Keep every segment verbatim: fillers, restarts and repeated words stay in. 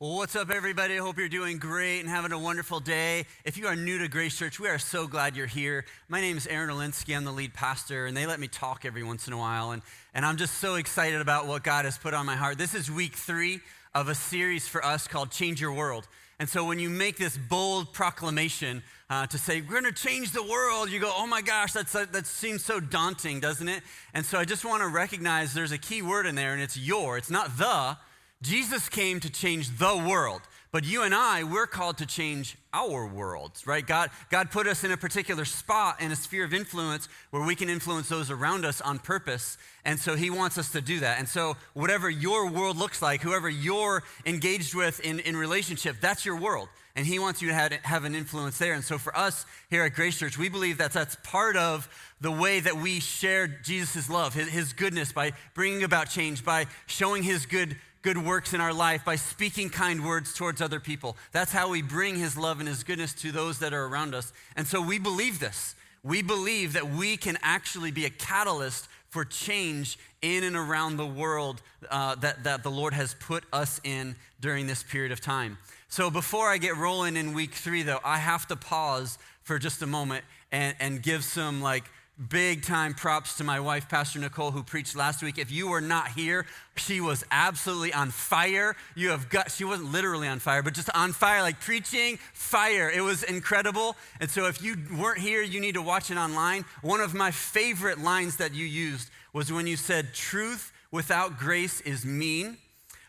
Well, what's up, everybody? I hope you're doing great and having a wonderful day. If you are new to Grace Church, we are so glad you're here. My name is Aaron Olinsky. I'm the lead pastor, and they let me talk every once in a while, and, and I'm just so excited about what God has put on my heart. This is week three of a series for us called Change Your World. And so when you make this bold proclamation uh, to say, we're going to change the world, you go, oh my gosh, that's, that seems so daunting, doesn't it? And so I just want to recognize there's a key word in there, and it's your. It's not the. Jesus came to change the world, but you and I, we're called to change our world, right? God, God put us in a particular spot in a sphere of influence where we can influence those around us on purpose, and so he wants us to do that. And so whatever your world looks like, whoever you're engaged with in, in relationship, that's your world, and he wants you to have, have an influence there. And so for us here at Grace Church, we believe that that's part of the way that we share Jesus' love, his, his goodness, by bringing about change, by showing his good good works in our life, by speaking kind words towards other people. That's how we bring his love and his goodness to those that are around us. And so we believe this. We believe that we can actually be a catalyst for change in and around the world uh, that, that the Lord has put us in during this period of time. So before I get rolling in week three, though, I have to pause for just a moment and, and give some like big time props to my wife, Pastor Nicole, who preached last week. If you were not here, she was absolutely on fire. You have got, she wasn't literally on fire, but just on fire, like preaching fire. It was incredible. And so if you weren't here, you need to watch it online. One of my favorite lines that you used was when you said, truth without grace is mean,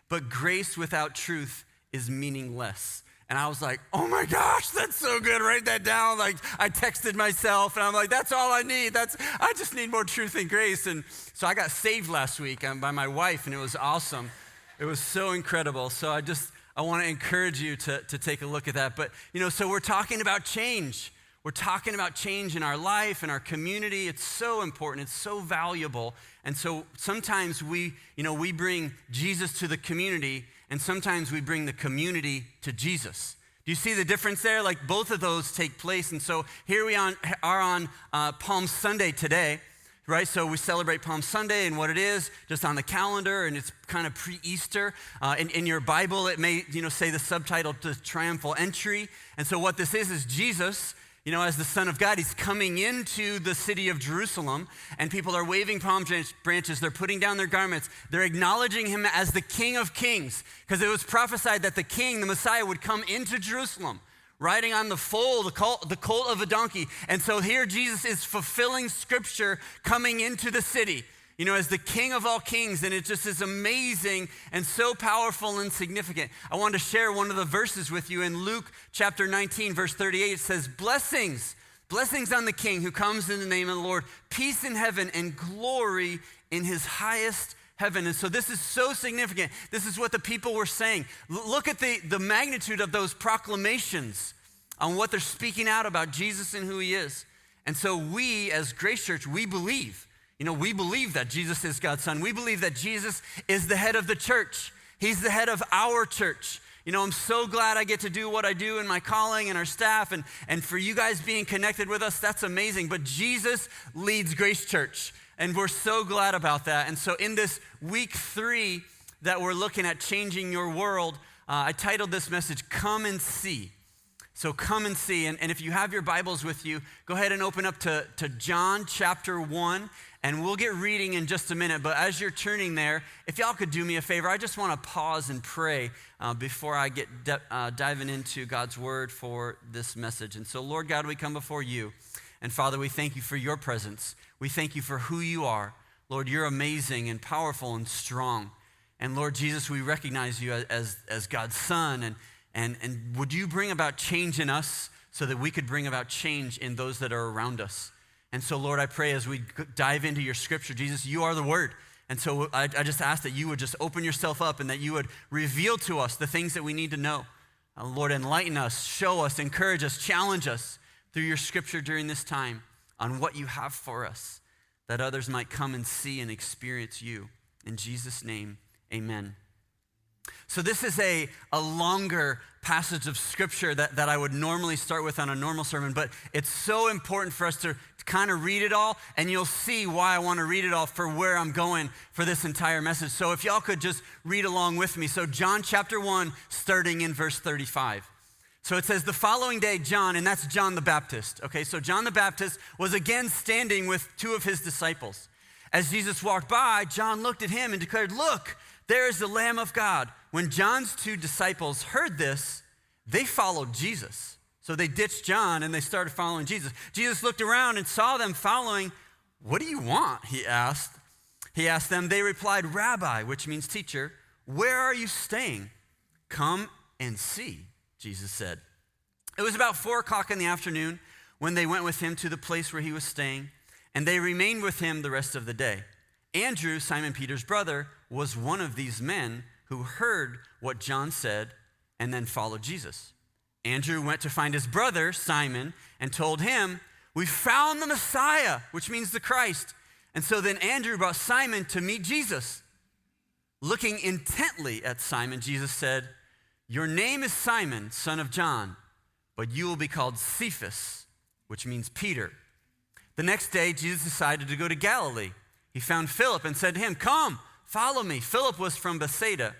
but grace without truth is meaningless. And I was like, oh my gosh, that's so good. Write that down. Like I texted myself and I'm like, that's all I need. That's I just need more truth and grace. And so I got saved last week by my wife, and it was awesome. It was so incredible. So I just, I want to encourage you to, to take a look at that. But you know, so we're talking about change. We're talking about change in our life, in our community. It's so important. It's so valuable. And so sometimes we, you know, we bring Jesus to the community, and sometimes we bring the community to Jesus. Do you see the difference there? Like both of those take place. And so here we on, are on uh, Palm Sunday today, right? So we celebrate Palm Sunday and what it is just on the calendar, and it's kind of pre-Easter. Uh, in, in your Bible, it may you know say the subtitle, the triumphal entry. And so what this is is Jesus, you know, as the Son of God, he's coming into the city of Jerusalem, and people are waving palm branches. They're putting down their garments. They're acknowledging him as the King of Kings, because it was prophesied that the King, the Messiah, would come into Jerusalem, riding on the foal, the colt, the colt of a donkey. And so here Jesus is fulfilling scripture, coming into the city, you know, as the King of all kings. And it just is amazing and so powerful and significant. I want to share one of the verses with you in Luke chapter nineteen, verse thirty-eight. It says, blessings, blessings on the King who comes in the name of the Lord, peace in heaven and glory in his highest heaven. And so this is so significant. This is what the people were saying. L- look at the, the magnitude of those proclamations on what they're speaking out about Jesus and who he is. And so we as Grace Church, we believe You know, we believe that Jesus is God's son. We believe that Jesus is the head of the church. He's the head of our church. You know, I'm so glad I get to do what I do in my calling and our staff, and, and for you guys being connected with us, that's amazing. But Jesus leads Grace Church, and we're so glad about that. And so in this week three that we're looking at, Changing Your World, uh, I titled this message, Come and See. So come and see. And, and if you have your Bibles with you, go ahead and open up to, to John chapter one. And we'll get reading in just a minute, but as you're turning there, if y'all could do me a favor, I just want to pause and pray uh, before I get de- uh, diving into God's word for this message. And so, Lord God, we come before you. And Father, we thank you for your presence. We thank you for who you are. Lord, you're amazing and powerful and strong. And Lord Jesus, we recognize you as, as God's son. And, and, and would you bring about change in us so that we could bring about change in those that are around us? And so, Lord, I pray as we dive into your scripture, Jesus, you are the word. And so I, I just ask that you would just open yourself up and that you would reveal to us the things that we need to know. Uh, Lord, enlighten us, show us, encourage us, challenge us through your scripture during this time on what you have for us, that others might come and see and experience you. In Jesus' name, amen. So this is a, a longer passage of scripture that, that I would normally start with on a normal sermon, but it's so important for us to, to kind of read it all, and you'll see why I want to read it all for where I'm going for this entire message. So if y'all could just read along with me. So John chapter one, starting in verse thirty-five. So it says, the following day, John, and that's John the Baptist. Okay, so John the Baptist was again standing with two of his disciples. As Jesus walked by, John looked at him and declared, look, there is the Lamb of God. When John's two disciples heard this, they followed Jesus. So they ditched John and they started following Jesus. Jesus looked around and saw them following. What do you want? He asked. He asked them, they replied, Rabbi, which means teacher, where are you staying? Come and see, Jesus said. It was about four o'clock in the afternoon when they went with him to the place where he was staying, and they remained with him the rest of the day. Andrew, Simon Peter's brother, was one of these men who heard what John said and then followed Jesus. Andrew went to find his brother, Simon, and told him, we found the Messiah, which means the Christ. And so then Andrew brought Simon to meet Jesus. Looking intently at Simon, Jesus said, your name is Simon, son of John, but you will be called Cephas, which means Peter. The next day, Jesus decided to go to Galilee. He found Philip and said to him, come, follow me. Philip was from Bethsaida,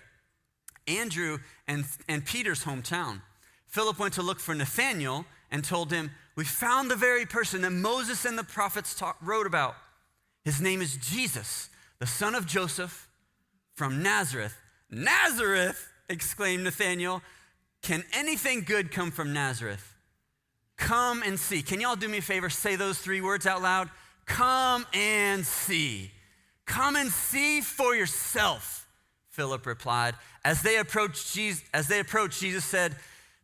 Andrew and, and Peter's hometown. Philip went to look for Nathanael and told him, we found the very person that Moses and the prophets taught, wrote about. His name is Jesus, the son of Joseph from Nazareth. Nazareth, exclaimed Nathanael. Can anything good come from Nazareth? Come and see. Can y'all do me a favor? Say those three words out loud. Come and see. Come and see for yourself, Philip replied. As they approached Jesus, as they approached, Jesus said,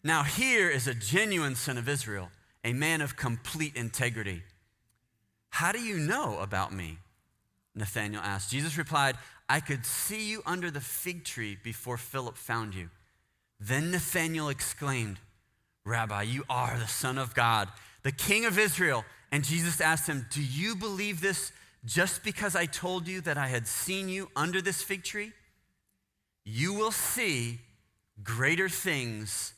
now here is a genuine son of Israel, a man of complete integrity. How do you know about me? Nathanael asked. Jesus replied, I could see you under the fig tree before Philip found you. Then Nathanael exclaimed, Rabbi, you are the Son of God, the King of Israel. And Jesus asked him, do you believe this? Just because I told you that I had seen you under this fig tree, you will see greater things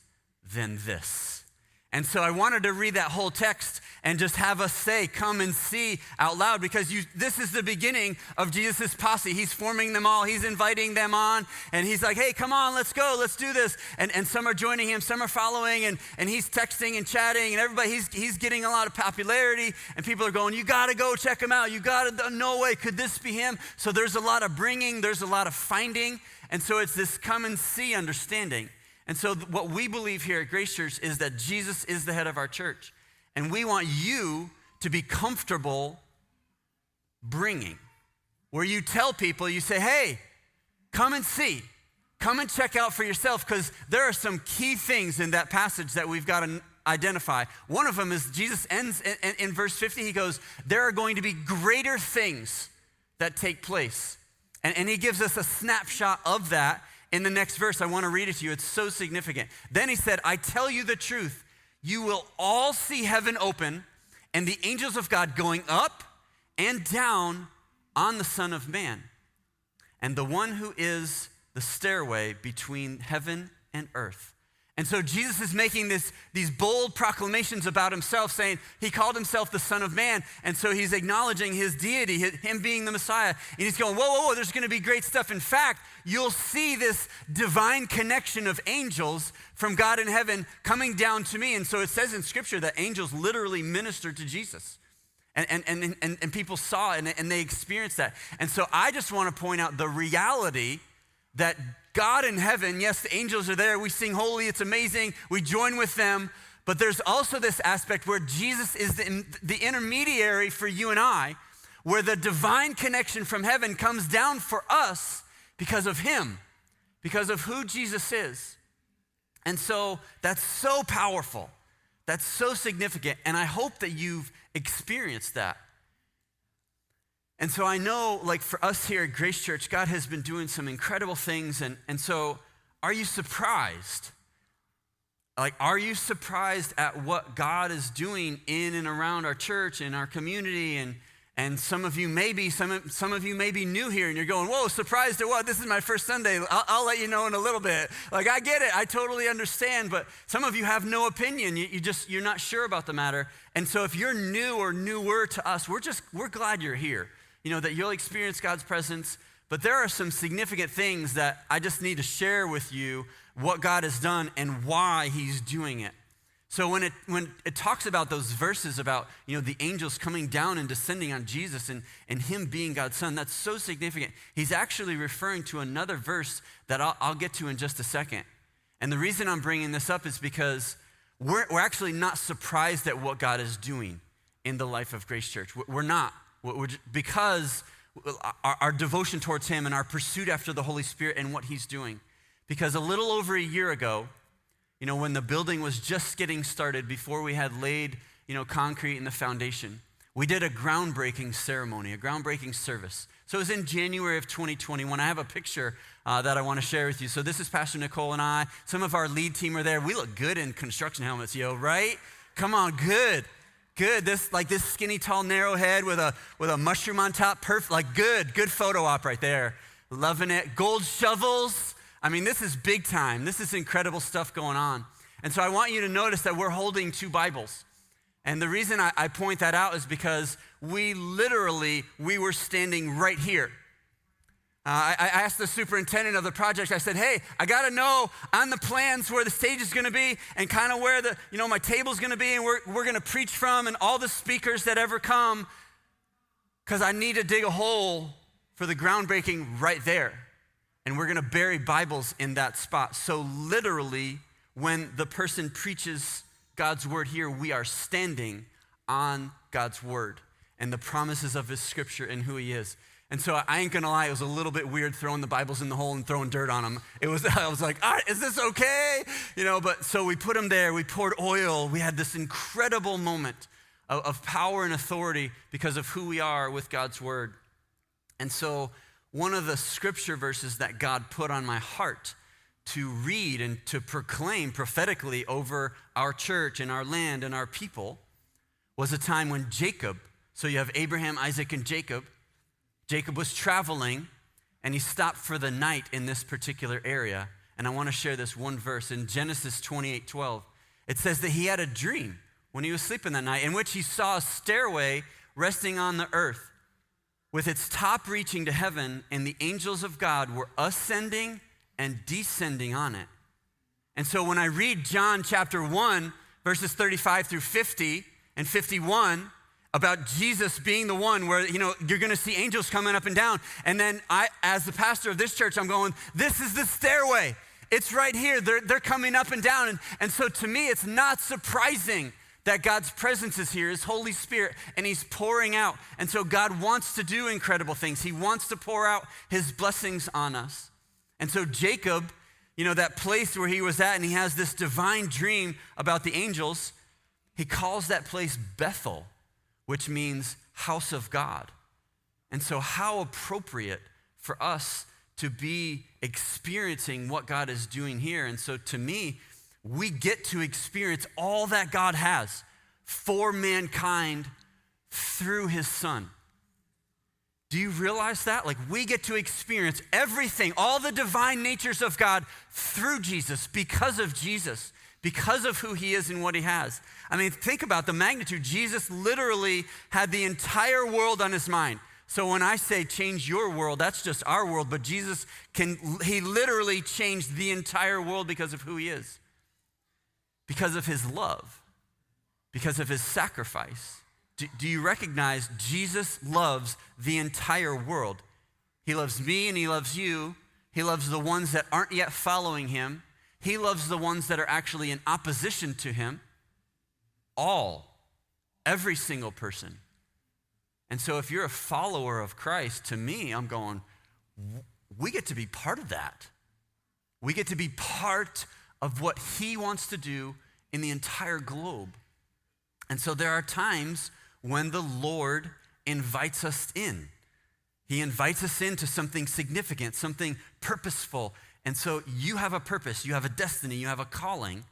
than this. And so I wanted to read that whole text and just have us say, come and see out loud, because you, this is the beginning of Jesus' posse. He's forming them all. He's inviting them on. And he's like, hey, come on, let's go. Let's do this. And and some are joining him. Some are following. And, and he's texting and chatting. And everybody, he's, he's getting a lot of popularity. And people are going, you got to go check him out. You got to, no way. Could this be him? So there's a lot of bringing. There's a lot of finding. And so it's this come and see understanding. And so what we believe here at Grace Church is that Jesus is the head of our church. And we want you to be comfortable bringing, where you tell people, you say, hey, come and see, come and check out for yourself, because there are some key things in that passage that we've got to identify. One of them is Jesus ends in, in verse fifty, he goes, there are going to be greater things that take place. And, and he gives us a snapshot of that. In the next verse, I want to read it to you. It's so significant. Then he said, I tell you the truth. You will all see heaven open and the angels of God going up and down on the Son of Man. And the one who is the stairway between heaven and earth. And so Jesus is making this, these bold proclamations about himself, saying he called himself the Son of Man. And so he's acknowledging his deity, his, him being the Messiah. And he's going, whoa, whoa, whoa, there's going to be great stuff. In fact, you'll see this divine connection of angels from God in heaven coming down to me. And so it says in scripture that angels literally ministered to Jesus. And, and, and, and, and people saw it and, and they experienced that. And so I just want to point out the reality that God in heaven, yes, the angels are there. We sing holy, it's amazing. We join with them. But there's also this aspect where Jesus is the, the intermediary for you and I, where the divine connection from heaven comes down for us because of him, because of who Jesus is. And so that's so powerful. That's so significant. And I hope that you've experienced that. And so I know, like for us here at Grace Church, God has been doing some incredible things. And, and so are you surprised? Like, are you surprised at what God is doing in and around our church and our community and, And some of you may be, some, some of you may be new here and you're going, whoa, surprised at what? This is my first Sunday. I'll, I'll let you know in a little bit. Like, I get it. I totally understand. But some of you have no opinion. You, you just, you're not sure about the matter. And so if you're new or newer to us, we're just, we're glad you're here. You know, that you'll experience God's presence. But there are some significant things that I just need to share with you, what God has done and why he's doing it. So when it when it talks about those verses about, you know, the angels coming down and descending on Jesus and, and him being God's son, that's so significant. He's actually referring to another verse that I'll, I'll get to in just a second. And the reason I'm bringing this up is because we're, we're actually not surprised at what God is doing in the life of Grace Church. We're not, we're, because our, our devotion towards him and our pursuit after the Holy Spirit and what he's doing. Because a little over a year ago, you know, when the building was just getting started, before we had laid, you know, concrete in the foundation, we did a groundbreaking ceremony, a groundbreaking service. So it was in January of twenty twenty-one. I have a picture uh, that I want to share with you. So this is Pastor Nicole and I. Some of our lead team are there. We look good in construction helmets, yo, right? Come on, good, good. This, like this skinny, tall, narrow head with a with a mushroom on top, perfect, like good, good photo op right there. Loving it. Gold shovels. I mean, this is big time. This is incredible stuff going on. And so I want you to notice that we're holding two Bibles. And the reason I, I point that out is because we literally, we were standing right here. Uh, I, I asked the superintendent of the project, I said, hey, I gotta know on the plans where the stage is gonna be and kind of where the, you know, my table's gonna be and where we're gonna preach from and all the speakers that ever come, because I need to dig a hole for the groundbreaking right there. And we're gonna bury Bibles in that spot. So literally, when the person preaches God's word here, we are standing on God's word and the promises of his scripture and who he is. And so I ain't gonna lie, it was a little bit weird throwing the Bibles in the hole and throwing dirt on them. It was, I was like, all right, is this okay? You know, but so we put them there, we poured oil, we had this incredible moment of, of power and authority because of who we are with God's word. And so one of the scripture verses that God put on my heart to read and to proclaim prophetically over our church and our land and our people was a time when Jacob, so you have Abraham, Isaac, and Jacob. Jacob was traveling and he stopped for the night in this particular area. And I want to share this one verse in Genesis twenty-eight twelve. It says that he had a dream when he was sleeping that night in which he saw a stairway resting on the earth, with its top reaching to heaven, and the angels of God were ascending and descending on it. And so when I read John chapter one, verses thirty-five through fifty and fifty-one, about Jesus being the one where, you know, you're gonna see angels coming up and down. And then I, as the pastor of this church, I'm going, this is the stairway. It's right here. They're, they're coming up and down. And, and so to me, it's not surprising that God's presence is here, his Holy Spirit, and he's pouring out. And so God wants to do incredible things. He wants to pour out his blessings on us. And so Jacob, you know, that place where he was at and he has this divine dream about the angels, he calls that place Bethel, which means house of God. And so how appropriate for us to be experiencing what God is doing here. And so to me, we get to experience all that God has for mankind through his son. Do you realize that? Like, we get to experience everything, all the divine natures of God through Jesus, because of Jesus, because of who he is and what he has. I mean, think about the magnitude. Jesus literally had the entire world on his mind. So when I say change your world, that's just our world, but Jesus can, he literally changed the entire world because of who he is, because of his love, because of his sacrifice. Do, do you recognize Jesus loves the entire world? He loves me and he loves you. He loves the ones that aren't yet following him. He loves the ones that are actually in opposition to him. All, every single person. And so if you're a follower of Christ, to me, I'm going, we get to be part of that. We get to be part of what he wants to do in the entire globe. And so there are times when the Lord invites us in. He invites us into something significant, something purposeful. And so you have a purpose, you have a destiny, you have a calling.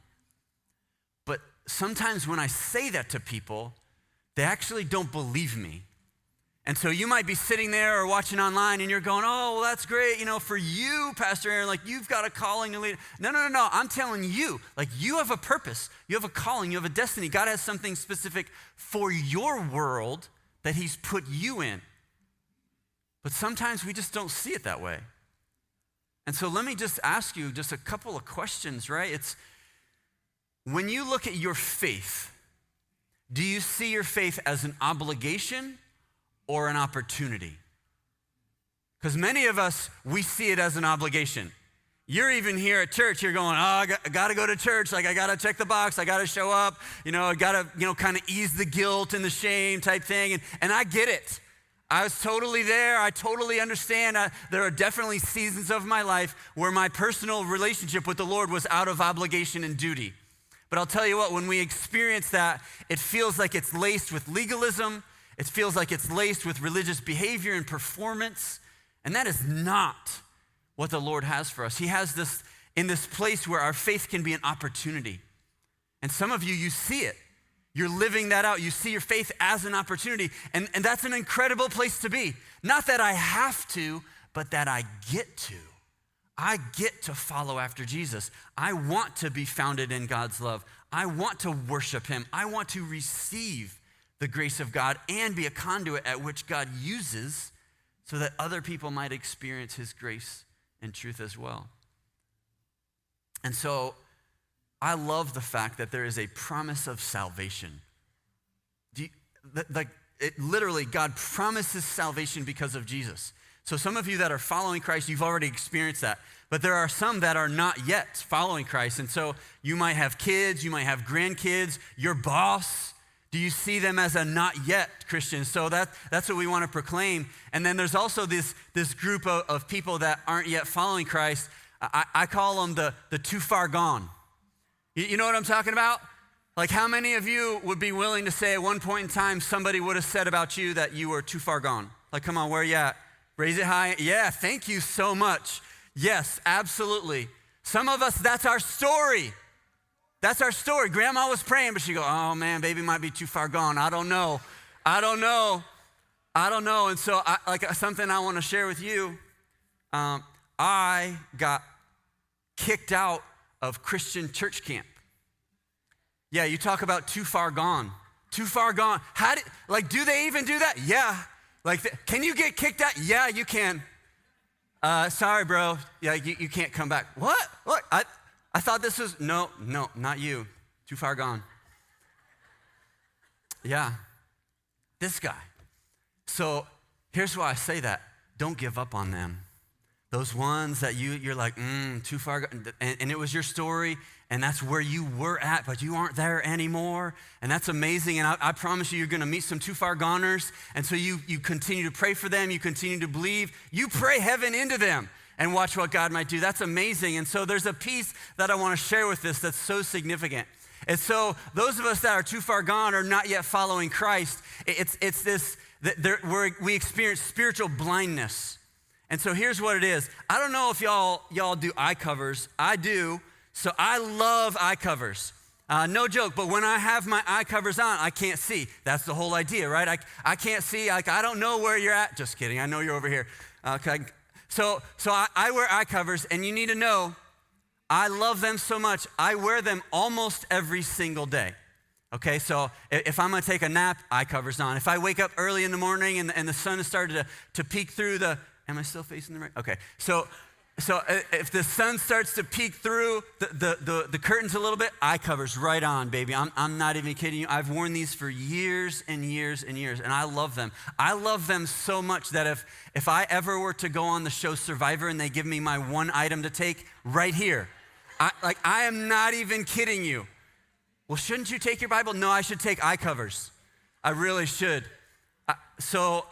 But sometimes when I say that to people, they actually don't believe me. And so you might be sitting there or watching online and you're going, oh, well, that's great. You know, for you, Pastor Aaron, like you've got a calling to lead. No, no, no, no. I'm telling you, like you have a purpose. You have a calling. You have a destiny. God has something specific for your world that he's put you in. But sometimes we just don't see it that way. And so let me just ask you just a couple of questions, right? It's when you look at your faith, do you see your faith as an obligation or an opportunity? Because many of us, we see it as an obligation. You're even here at church, you're going, oh, I got, I got to go to church. Like I got to check the box. I got to show up. You know, I got to, you know, kind of ease the guilt and the shame type thing. And, and I get it. I was totally there. I totally understand. I, there are definitely seasons of my life where my personal relationship with the Lord was out of obligation and duty. But I'll tell you what, when we experience that, it feels like it's laced with legalism. It feels like it's laced with religious behavior and performance, and that is not what the Lord has for us. He has this in this place where our faith can be an opportunity. And some of you, you see it. You're living that out. You see your faith as an opportunity, and, and that's an incredible place to be. Not that I have to, but that I get to. I get to follow after Jesus. I want to be founded in God's love. I want to worship him. I want to receive the grace of God and be a conduit at which God uses so that other people might experience his grace and truth as well. And so I love the fact that there is a promise of salvation. Do you, like it literally, God promises salvation because of Jesus. So some of you that are following Christ, you've already experienced that. But there are some that are not yet following Christ. And so you might have kids, you might have grandkids, your boss. Do you see them as a not yet Christian? So that, that's what we want to proclaim. And then there's also this, this group of, of people that aren't yet following Christ. I, I call them the, the too far gone. You, you know what I'm talking about? Like how many of you would be willing to say at one point in time, somebody would have said about you that you were too far gone? Like, come on, where are you at? Raise it high. Yeah, thank you so much. Yes, absolutely. Some of us, that's our story. That's our story. Grandma was praying, but she go, oh man, baby might be too far gone. I don't know. I don't know. I don't know. And so I, like something I want to share with you, um, I got kicked out of Christian church camp. Yeah, you talk about too far gone. Too far gone. How did, like, do they even do that? Yeah. Like, the, can you get kicked out? Yeah, you can. Uh, sorry, bro. Yeah, you, you can't come back. What? Look, I... I thought this was, no, no, not you. Too far gone. Yeah, this guy. So here's why I say that. Don't give up on them. Those ones that you, you're like, mm, too far gone. And, and it was your story, and that's where you were at, but you aren't there anymore. And that's amazing. And I, I promise you, you're going to meet some too far goners. And so you, you continue to pray for them. You continue to believe. You pray heaven into them. And watch what God might do. That's amazing. And so there's a piece that I want to share with this that's so significant. And so those of us that are too far gone or not yet following Christ, it's it's this, there, we're, we experience spiritual blindness. And so here's what it is. I don't know if y'all y'all do eye covers. I do. So I love eye covers. Uh, no joke, but when I have my eye covers on, I can't see. That's the whole idea, right? I, I can't see. Like I don't know where you're at. Just kidding. I know you're over here. Uh, So so I, I wear eye covers, and you need to know, I love them so much, I wear them almost every single day. Okay, so if I'm gonna take a nap, eye covers on. If I wake up early in the morning and, and the sun has started to, to peek through the, am I still facing the right? Okay, so so if the sun starts to peek through the, the, the, the curtains a little bit, eye covers right on, baby. I'm, I'm not even kidding you. I've worn these for years and years and years, and I love them. I love them so much that if, if I ever were to go on the show Survivor and they give me my one item to take right here, I, like I am not even kidding you. Well, shouldn't you take your Bible? No, I should take eye covers. I really should. I, so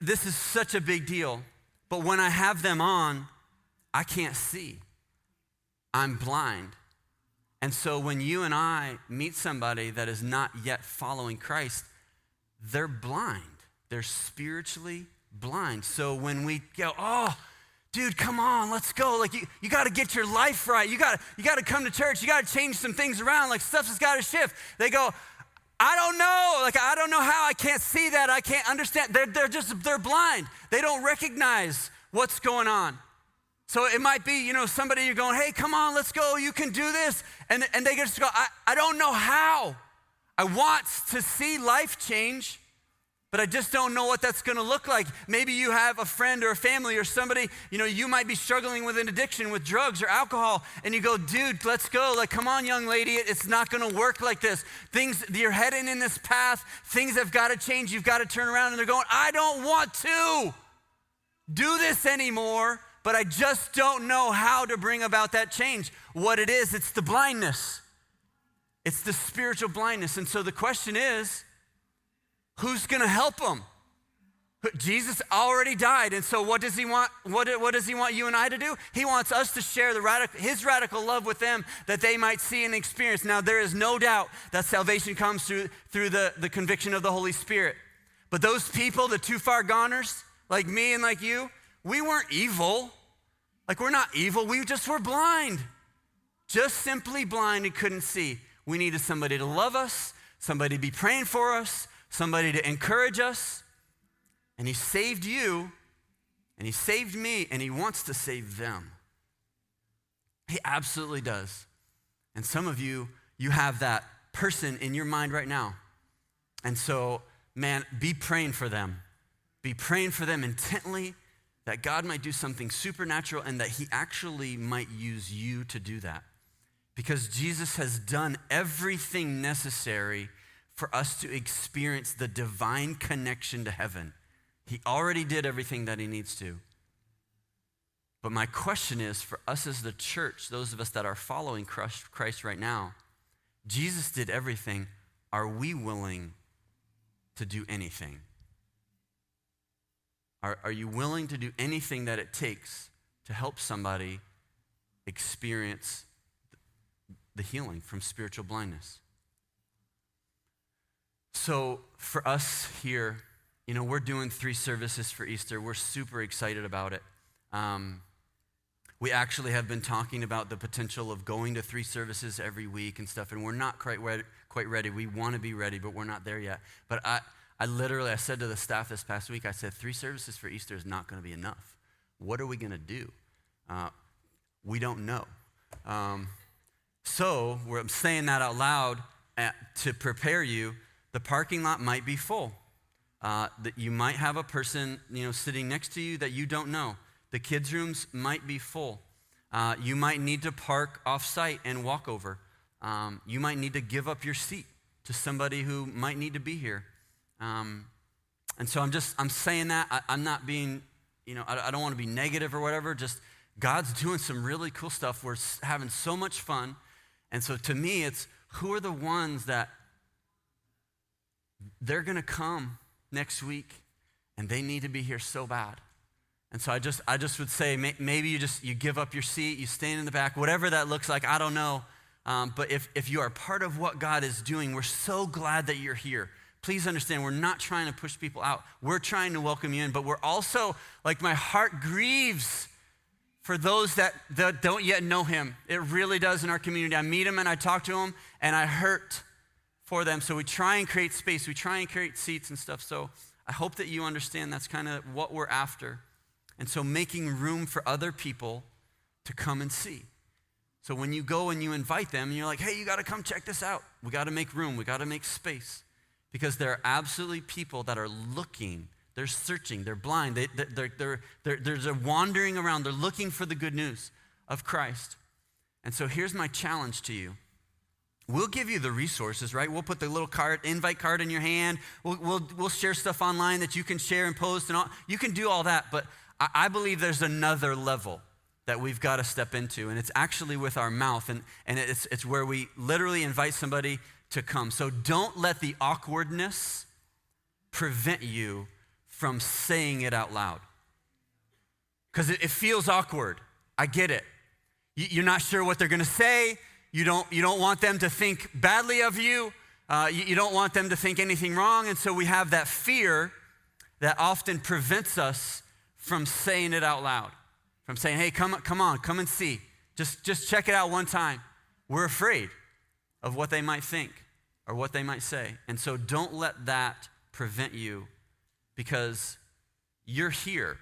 this is such a big deal, but when I have them on, I can't see. I'm blind. And so when you and I meet somebody that is not yet following Christ, they're blind. They're spiritually blind. So when we go, oh, dude, come on, let's go. Like you, you gotta get your life right. You gotta, you gotta come to church. You gotta change some things around. Like stuff has gotta shift. They go, I don't know. Like, I don't know how. I can't see that. I can't understand. They're, they're just, they're blind. They don't recognize what's going on. So it might be, you know, somebody you're going, hey, come on, let's go. You can do this. And, and they just go, I, I don't know how. I want to see life change, but I just don't know what that's going to look like. Maybe you have a friend or a family or somebody, you know, you might be struggling with an addiction, with drugs or alcohol, and you go, dude, let's go. Like, come on, young lady, it's not going to work like this. Things, you're heading in this path. Things have got to change. You've got to turn around. And they're going, I don't want to do this anymore, but I just don't know how to bring about that change. What it is, it's the blindness. It's the spiritual blindness. And so the question is, who's gonna help him? Jesus already died. And so what does he want? What, what does he want you and I to do? He wants us to share the radical, his radical love with them that they might see and experience. Now, there is no doubt that salvation comes through, through the, the conviction of the Holy Spirit. But those people, the too far goners, like me and like you, we weren't evil. Like, we're not evil, we just were blind. Just simply blind and couldn't see. We needed somebody to love us, somebody to be praying for us, somebody to encourage us. And he saved you, and he saved me, and he wants to save them. He absolutely does. And some of you, you have that person in your mind right now. And so, man, be praying for them. Be praying for them intently, that God might do something supernatural and that he actually might use you to do that. Because Jesus has done everything necessary for us to experience the divine connection to heaven. He already did everything that he needs to. But my question is, for us as the church, those of us that are following Christ right now, Jesus did everything. Are we willing to do anything? Are, are you willing to do anything that it takes to help somebody experience the healing from spiritual blindness? So for us here, you know, we're doing three services for Easter. We're super excited about it. Um, we actually have been talking about the potential of going to three services every week and stuff, and we're not quite ready. Quite ready. We want to be ready, but we're not there yet. But I... I literally, I said to the staff this past week, I said, three services for Easter is not gonna be enough. What are we gonna do? Uh, we don't know. Um, so we're saying that out loud at, to prepare you. The parking lot might be full. Uh, that you might have a person, you know, sitting next to you that you don't know. The kids' rooms might be full. Uh, you might need to park off-site and walk over. Um, you might need to give up your seat to somebody who might need to be here. Um, and so I'm just, I'm saying that, I, I'm not being, you know, I, I don't want to be negative or whatever, just God's doing some really cool stuff. We're having so much fun. And so to me, it's who are the ones that they're going to come next week and they need to be here so bad. And so I just, I just would say, may, maybe you just, you give up your seat, you stand in the back, whatever that looks like, I don't know. Um, but if, if you are part of what God is doing, we're so glad that you're here. Please understand, we're not trying to push people out. We're trying to welcome you in, but we're also, like, my heart grieves for those that, that don't yet know him. It really does in our community. I meet them and I talk to them and I hurt for them. So we try and create space. We try and create seats and stuff. So I hope that you understand that's kind of what we're after. And so making room for other people to come and see. So when you go and you invite them, you're like, hey, you gotta come check this out. We gotta make room, we gotta make space. Because there are absolutely people that are looking, they're searching, they're blind, they, they're, they're, they're, they're wandering around, they're looking for the good news of Christ. And so here's my challenge to you. We'll give you the resources, right? We'll put the little card, invite card in your hand. We'll, we'll, we'll share stuff online that you can share and post and all. You can do all that, but I, I believe there's another level that we've got to step into, and it's actually with our mouth, and, and it's, it's where we literally invite somebody to come. So don't let the awkwardness prevent you from saying it out loud. Because it, it feels awkward. I get it. You, you're not sure what they're gonna say. You don't, you don't want them to think badly of you. Uh, you. You don't want them to think anything wrong. And so we have that fear that often prevents us from saying it out loud. From saying, hey, come, come on, come and see. Just, just check it out one time. We're afraid of what they might think or what they might say. And so don't let that prevent you, because you're here.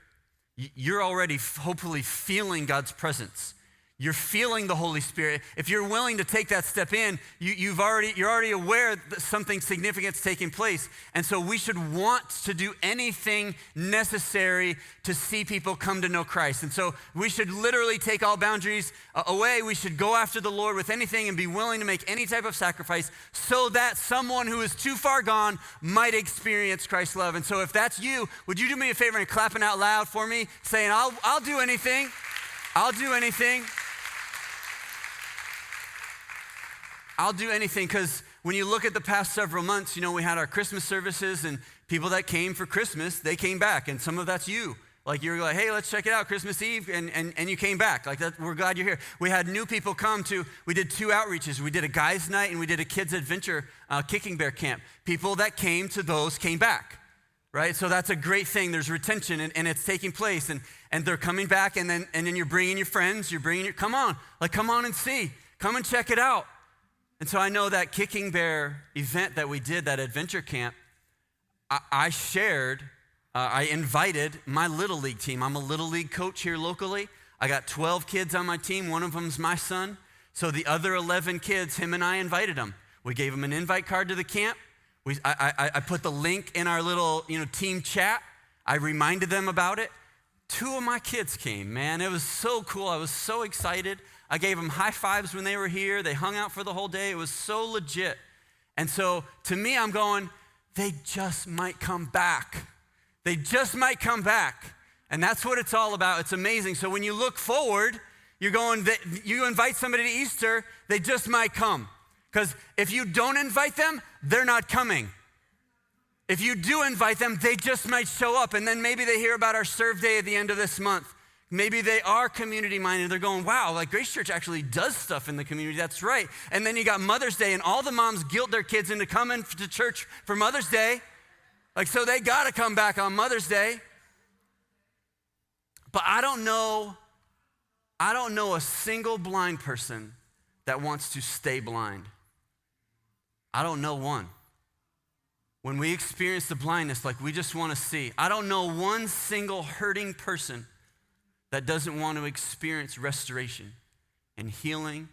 You're already hopefully feeling God's presence. You're feeling the Holy Spirit. If you're willing to take that step in, you, you've already, you're already aware that something significant is taking place. And so we should want to do anything necessary to see people come to know Christ. And so we should literally take all boundaries away. We should go after the Lord with anything and be willing to make any type of sacrifice so that someone who is too far gone might experience Christ's love. And so if that's you, would you do me a favor and clapping out loud for me, saying, I'll, I'll do anything. I'll do anything. I'll do anything, because when you look at the past several months, you know, we had our Christmas services, and people that came for Christmas, they came back, and some of that's you. Like, you were like, hey, let's check it out, Christmas Eve, and and, and you came back. Like, that, we're glad you're here. We had new people come to, we did two outreaches. We did a guys' night, and we did a kids' adventure uh, Kicking Bear camp. People that came to those came back, right? So that's a great thing. There's retention, and, and it's taking place, and, and they're coming back, and then and then you're bringing your friends, you're bringing your, come on, like, come on and see. Come and check it out. And so I know that Kicking Bear event that we did, that adventure camp, I, I shared, uh, I invited my Little League team. I'm a Little League coach here locally. I got twelve kids on my team. One of them's my son. So the other eleven kids, him and I invited them. We gave them an invite card to the camp. We, I, I, I put the link in our little, you know, team chat. I reminded them about it. Two of my kids came, man. It was so cool. I was so excited. I gave them high fives when they were here. They hung out for the whole day. It was so legit. And so to me, I'm going, they just might come back. They just might come back. And that's what it's all about. It's amazing. So when you look forward, you're going, you invite somebody to Easter, they just might come. Because if you don't invite them, they're not coming. If you do invite them, they just might show up. And then maybe they hear about our serve day at the end of this month. Maybe they are community-minded. They're going, wow, like Grace Church actually does stuff in the community. That's right. And then you got Mother's Day, and all the moms guilt their kids into coming to church for Mother's Day. Like, so they got to come back on Mother's Day. But I don't know, I don't know a single blind person that wants to stay blind. I don't know one. When we experience the blindness, like, we just want to see. I don't know one single hurting person that doesn't want to experience restoration and healing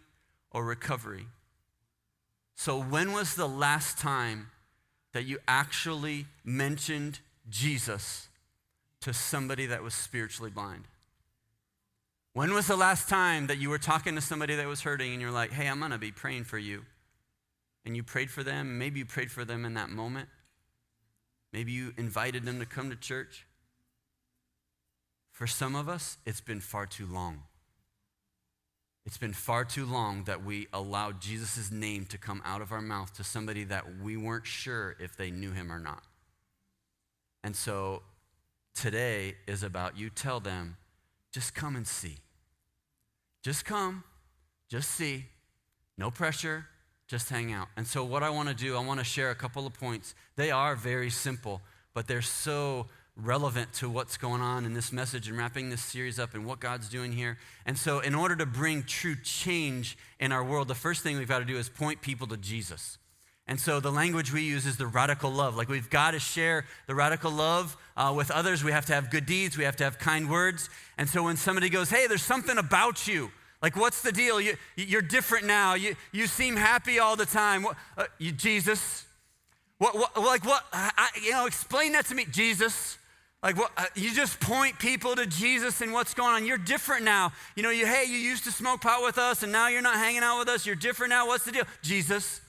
or recovery. So when was the last time that you actually mentioned Jesus to somebody that was spiritually blind? When was the last time that you were talking to somebody that was hurting and you're like, hey, I'm gonna be praying for you? And you prayed for them, maybe you prayed for them in that moment. Maybe you invited them to come to church. For some of us, it's been far too long. It's been far too long that we allowed Jesus' name to come out of our mouth to somebody that we weren't sure if they knew him or not. And so today is about you tell them, just come and see. Just come, just see, no pressure, just hang out. And so what I wanna do, I wanna share a couple of points. They are very simple, but they're so relevant to what's going on in this message and wrapping this series up and what God's doing here. And so in order to bring true change in our world, the first thing we've got to do is point people to Jesus. And so the language we use is the radical love. Like, we've got to share the radical love uh, with others. We have to have good deeds. We have to have kind words. And so when somebody goes, hey, there's something about you. Like, what's the deal? You, you're different now. You, you seem happy all the time. What, uh, you, Jesus, what, what, like what, I, you know, explain that to me, Jesus. Like, what, you just point people to Jesus and what's going on. You're different now. You know, you hey, you used to smoke pot with us, and now you're not hanging out with us. You're different now. What's the deal? Jesus.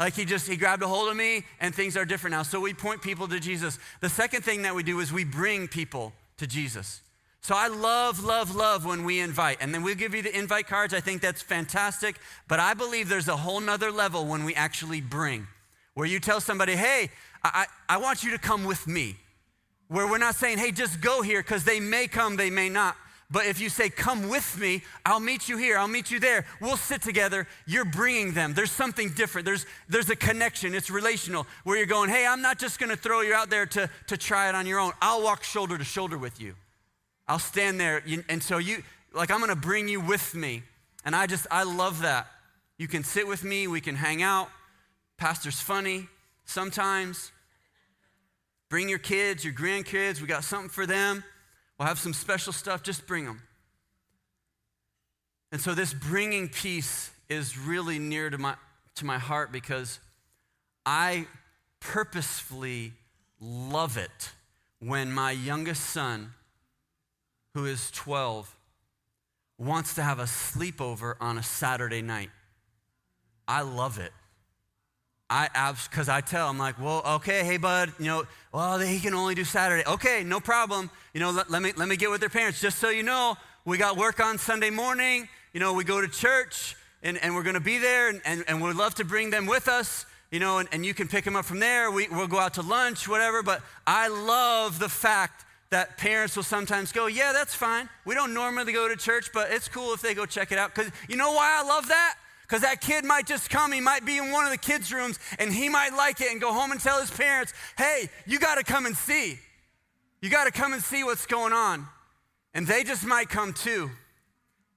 Like, he just, he grabbed a hold of me, and things are different now. So we point people to Jesus. The second thing that we do is we bring people to Jesus. So I love, love, love when we invite. And then we'll give you the invite cards. I think that's fantastic. But I believe there's a whole nother level when we actually bring, where you tell somebody, hey, I, I want you to come with me. Where we're not saying, hey, just go here, because they may come, they may not. But if you say, come with me, I'll meet you here, I'll meet you there. We'll sit together. You're bringing them. There's something different. There's there's a connection. It's relational, where you're going, hey, I'm not just going to throw you out there to, to try it on your own. I'll walk shoulder to shoulder with you. I'll stand there. And so you, like, I'm going to bring you with me. And I just, I love that. You can sit with me. We can hang out. Pastor's funny sometimes. Bring your kids, your grandkids. We got something for them. We'll have some special stuff. Just bring them. And so this bringing piece is really near to my to my heart because I purposefully love it when my youngest son, who is twelve, wants to have a sleepover on a Saturday night. I love it. I abs because I tell him like, well, okay, hey bud, you know, well he can only do Saturday. Okay, no problem. You know, let, let me let me get with their parents. Just so you know, we got work on Sunday morning. You know, we go to church and, and we're gonna be there and, and, and we'd love to bring them with us. You know, and, and you can pick them up from there. We, we'll go out to lunch, whatever. But I love the fact that parents will sometimes go, yeah, that's fine. We don't normally go to church, but it's cool if they go check it out. Because you know why I love that? Because that kid might just come. He might be in one of the kids' rooms, and he might like it and go home and tell his parents, hey, you got to come and see. You got to come and see what's going on. And they just might come too.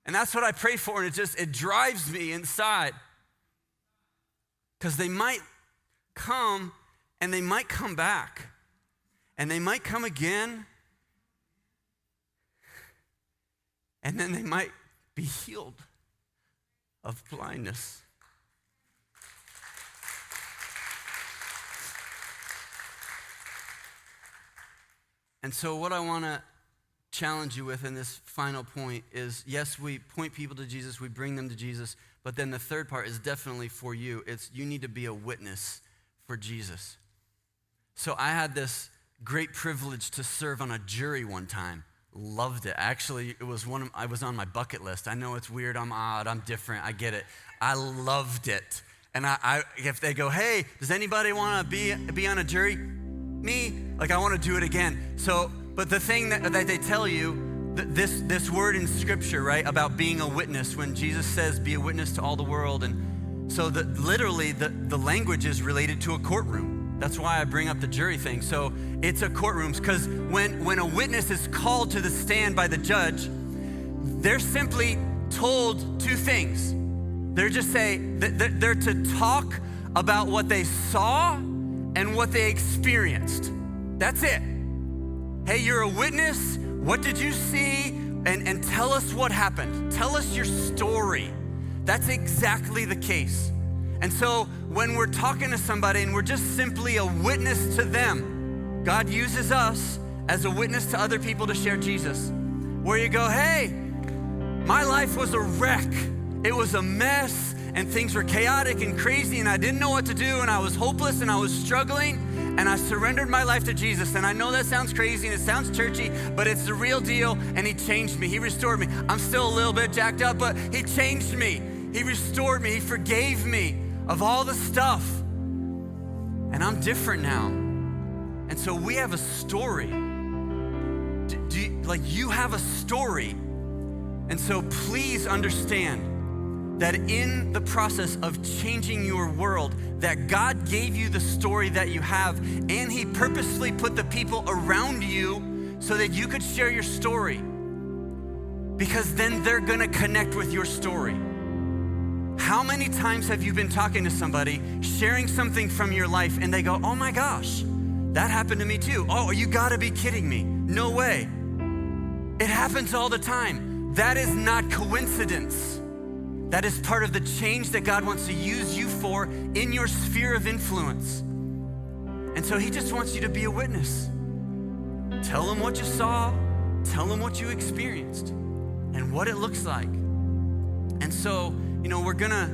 And that's what I pray for, and it just it drives me inside. Because they might come and they might come back and they might come again and then they might be healed of blindness. And so what I want to challenge you with in this final point is, yes, we point people to Jesus, we bring them to Jesus, but then the third part is definitely for you. It's you need to be a witness for Jesus. So I had this great privilege to serve on a jury one time. Loved it. Actually, it was one of, I was on my bucket list. I know it's weird, I'm odd, I'm different, I get it. I loved it. And I, I if they go, hey, does anybody wanna be, be on a jury? Me, like I wanna do it again. So, but the thing that, that they tell you, This this word in scripture, right, about being a witness, when Jesus says, be a witness to all the world. And so the, literally the, the language is related to a courtroom. That's why I bring up the jury thing. So it's a courtroom, because when, when a witness is called to the stand by the judge, they're simply told two things. They're just say, they're to talk about what they saw and what they experienced. That's it. Hey, you're a witness. What did you see? And, and tell us what happened. Tell us your story. That's exactly the case. And so when we're talking to somebody and we're just simply a witness to them, God uses us as a witness to other people to share Jesus. Where you go, hey, my life was a wreck. It was a mess and things were chaotic and crazy and I didn't know what to do and I was hopeless and I was struggling. And I surrendered my life to Jesus. And I know that sounds crazy and it sounds churchy, but it's the real deal. And he changed me, he restored me. I'm still a little bit jacked up, but he changed me. He restored me, he forgave me of all the stuff. And I'm different now. And so we have a story. Do, do you, like you have a story. And so please understand that in the process of changing your world, that God gave you the story that you have, and he purposely put the people around you so that you could share your story, because then they're gonna connect with your story. How many times have you been talking to somebody, sharing something from your life, and they go, oh my gosh, that happened to me too. Oh, you gotta be kidding me. No way. It happens all the time. That is not coincidence. That is part of the change that God wants to use you for in your sphere of influence. And so he just wants you to be a witness. Tell him what you saw, tell him what you experienced and what it looks like. And so, you know, we're gonna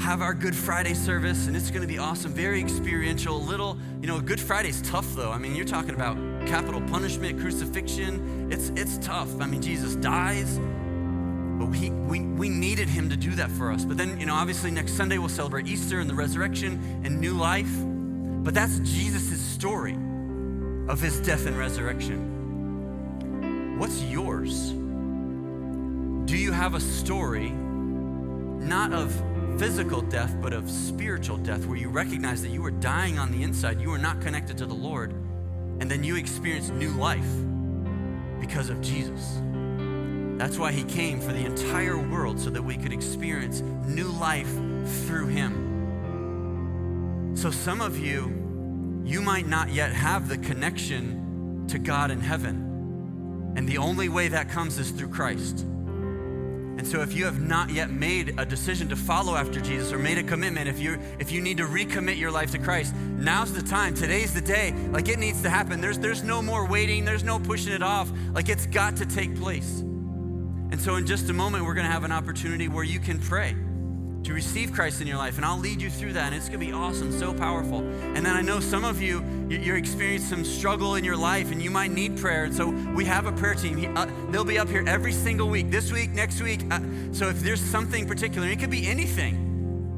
have our Good Friday service and it's gonna be awesome, very experiential, little, you know, Good Friday's tough though. I mean, you're talking about capital punishment, crucifixion, it's, it's tough. I mean, Jesus dies. But he, we, we needed him to do that for us. But then, you know, obviously next Sunday we'll celebrate Easter and the resurrection and new life. But that's Jesus' story of his death and resurrection. What's yours? Do you have a story, not of physical death, but of spiritual death, where you recognize that you were dying on the inside, you were not connected to the Lord, and then you experienced new life because of Jesus? That's why he came for the entire world, so that we could experience new life through him. So some of you, you might not yet have the connection to God in heaven. And the only way that comes is through Christ. And so if you have not yet made a decision to follow after Jesus or made a commitment, if you if you need to recommit your life to Christ, now's the time. Today's the day. Like, it needs to happen. There's, there's no more waiting. There's no pushing it off. Like, it's got to take place. And so in just a moment, we're going to have an opportunity where you can pray to receive Christ in your life. And I'll lead you through that. And it's going to be awesome, so powerful. And then I know some of you, you're experiencing some struggle in your life and you might need prayer. And so we have a prayer team. They'll be up here every single week, this week, next week. So if there's something particular, it could be anything.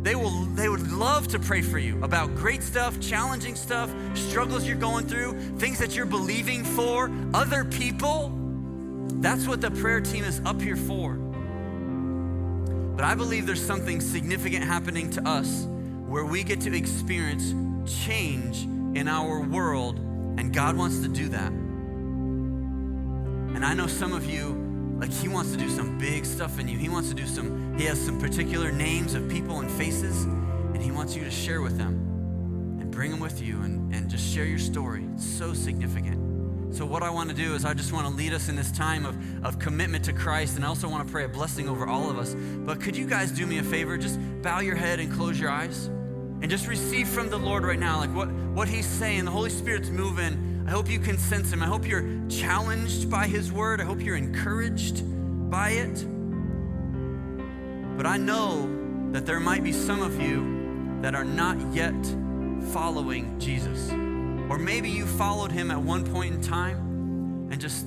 They will. They would love to pray for you about great stuff, challenging stuff, struggles you're going through, things that you're believing for, other people. That's what the prayer team is up here for. But I believe there's something significant happening to us where we get to experience change in our world, and God wants to do that. And I know some of you, like, he wants to do some big stuff in you. He wants to do some, he has some particular names of people and faces, and he wants you to share with them and bring them with you and, and just share your story. It's so significant. So what I want to do is I just want to lead us in this time of, of commitment to Christ, and I also want to pray a blessing over all of us. But could you guys do me a favor? Just bow your head and close your eyes and just receive from the Lord right now, like what, what he's saying. The Holy Spirit's moving. I hope you can sense him. I hope you're challenged by his word. I hope you're encouraged by it. But I know that there might be some of you that are not yet following Jesus. Or maybe you followed him at one point in time and just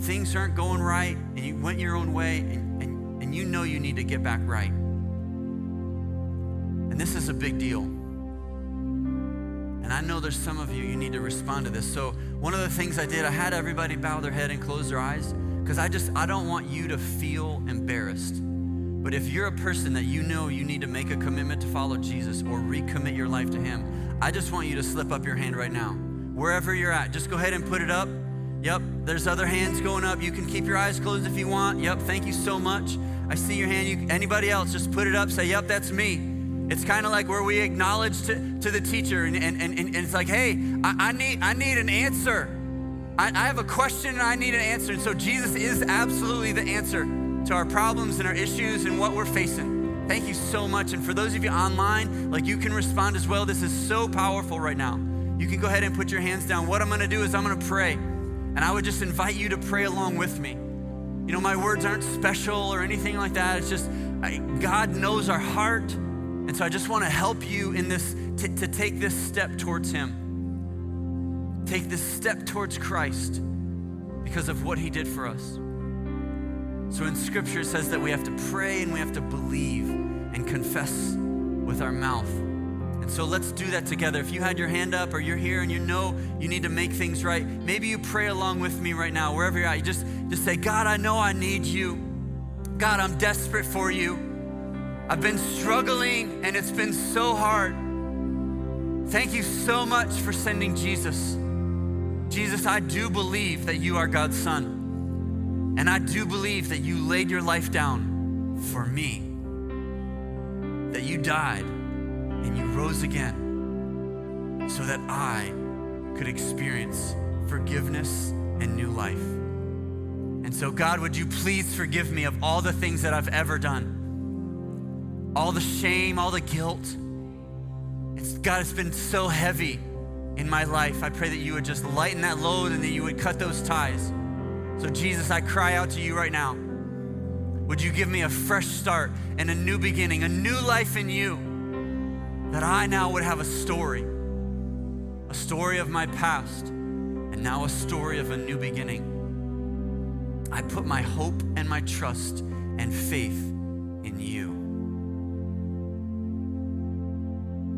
things aren't going right and you went your own way and, and, and you know you need to get back right. And this is a big deal. And I know there's some of you, you need to respond to this. So one of the things I did, I had everybody bow their head and close their eyes because I just, I don't want you to feel embarrassed. But if you're a person that you know you need to make a commitment to follow Jesus or recommit your life to him, I just want you to slip up your hand right now. Wherever you're at, just go ahead and put it up. Yep, there's other hands going up. You can keep your eyes closed if you want. Yep, thank you so much. I see your hand. You, anybody else, just put it up. Say, yep, that's me. It's kind of like where we acknowledge to, to the teacher and, and, and, and it's like, hey, I, I need I need an answer. I, I have a question and I need an answer. And so Jesus is absolutely the answer to our problems and our issues and what we're facing. Thank you so much. And for those of you online, like, you can respond as well. This is so powerful right now. You can go ahead and put your hands down. What I'm gonna do is I'm gonna pray. And I would just invite you to pray along with me. You know, my words aren't special or anything like that. It's just, I, God knows our heart. And so I just wanna help you in this, t- to take this step towards him. Take this step towards Christ because of what he did for us. So in scripture, it says that we have to pray and we have to believe and confess with our mouth. And so let's do that together. If you had your hand up or you're here and you know you need to make things right, maybe you pray along with me right now, wherever you're at. You just, just say, God, I know I need you. God, I'm desperate for you. I've been struggling and it's been so hard. Thank you so much for sending Jesus. Jesus, I do believe that you are God's son. And I do believe that you laid your life down for me, that you died and you rose again so that I could experience forgiveness and new life. And so, God, would you please forgive me of all the things that I've ever done, all the shame, all the guilt. It's, God, it's been so heavy in my life. I pray that you would just lighten that load and that you would cut those ties. So Jesus, I cry out to you right now. Would you give me a fresh start and a new beginning, a new life in you, that I now would have a story, a story of my past, and now a story of a new beginning. I put my hope and my trust and faith in you.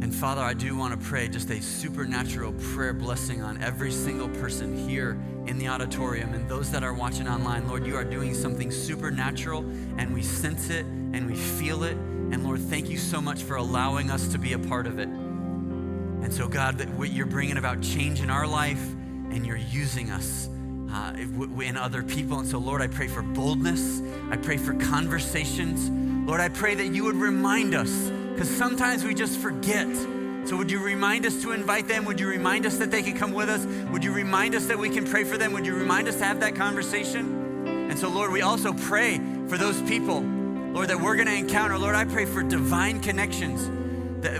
And Father, I do want to pray just a supernatural prayer blessing on every single person here in the auditorium and those that are watching online. Lord, you are doing something supernatural and we sense it and we feel it. And Lord, thank you so much for allowing us to be a part of it. And so God, that what you're bringing about change in our life and you're using us uh, in other people. And so Lord, I pray for boldness. I pray for conversations. Lord, I pray that you would remind us, because sometimes we just forget So would you remind us to invite them? Would you remind us that they can come with us? Would you remind us that we can pray for them? Would you remind us to have that conversation? And so, Lord, we also pray for those people, Lord, that we're gonna encounter. Lord, I pray for divine connections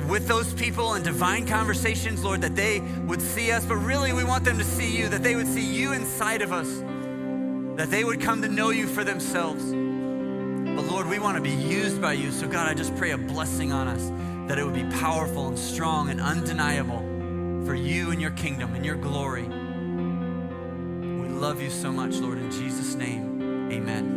with those people and divine conversations, Lord, that they would see us, but really we want them to see you, that they would see you inside of us, that they would come to know you for themselves. But Lord, we wanna be used by you. So God, I just pray a blessing on us, that it would be powerful and strong and undeniable for you and your kingdom and your glory. We love you so much, Lord, in Jesus' name, amen.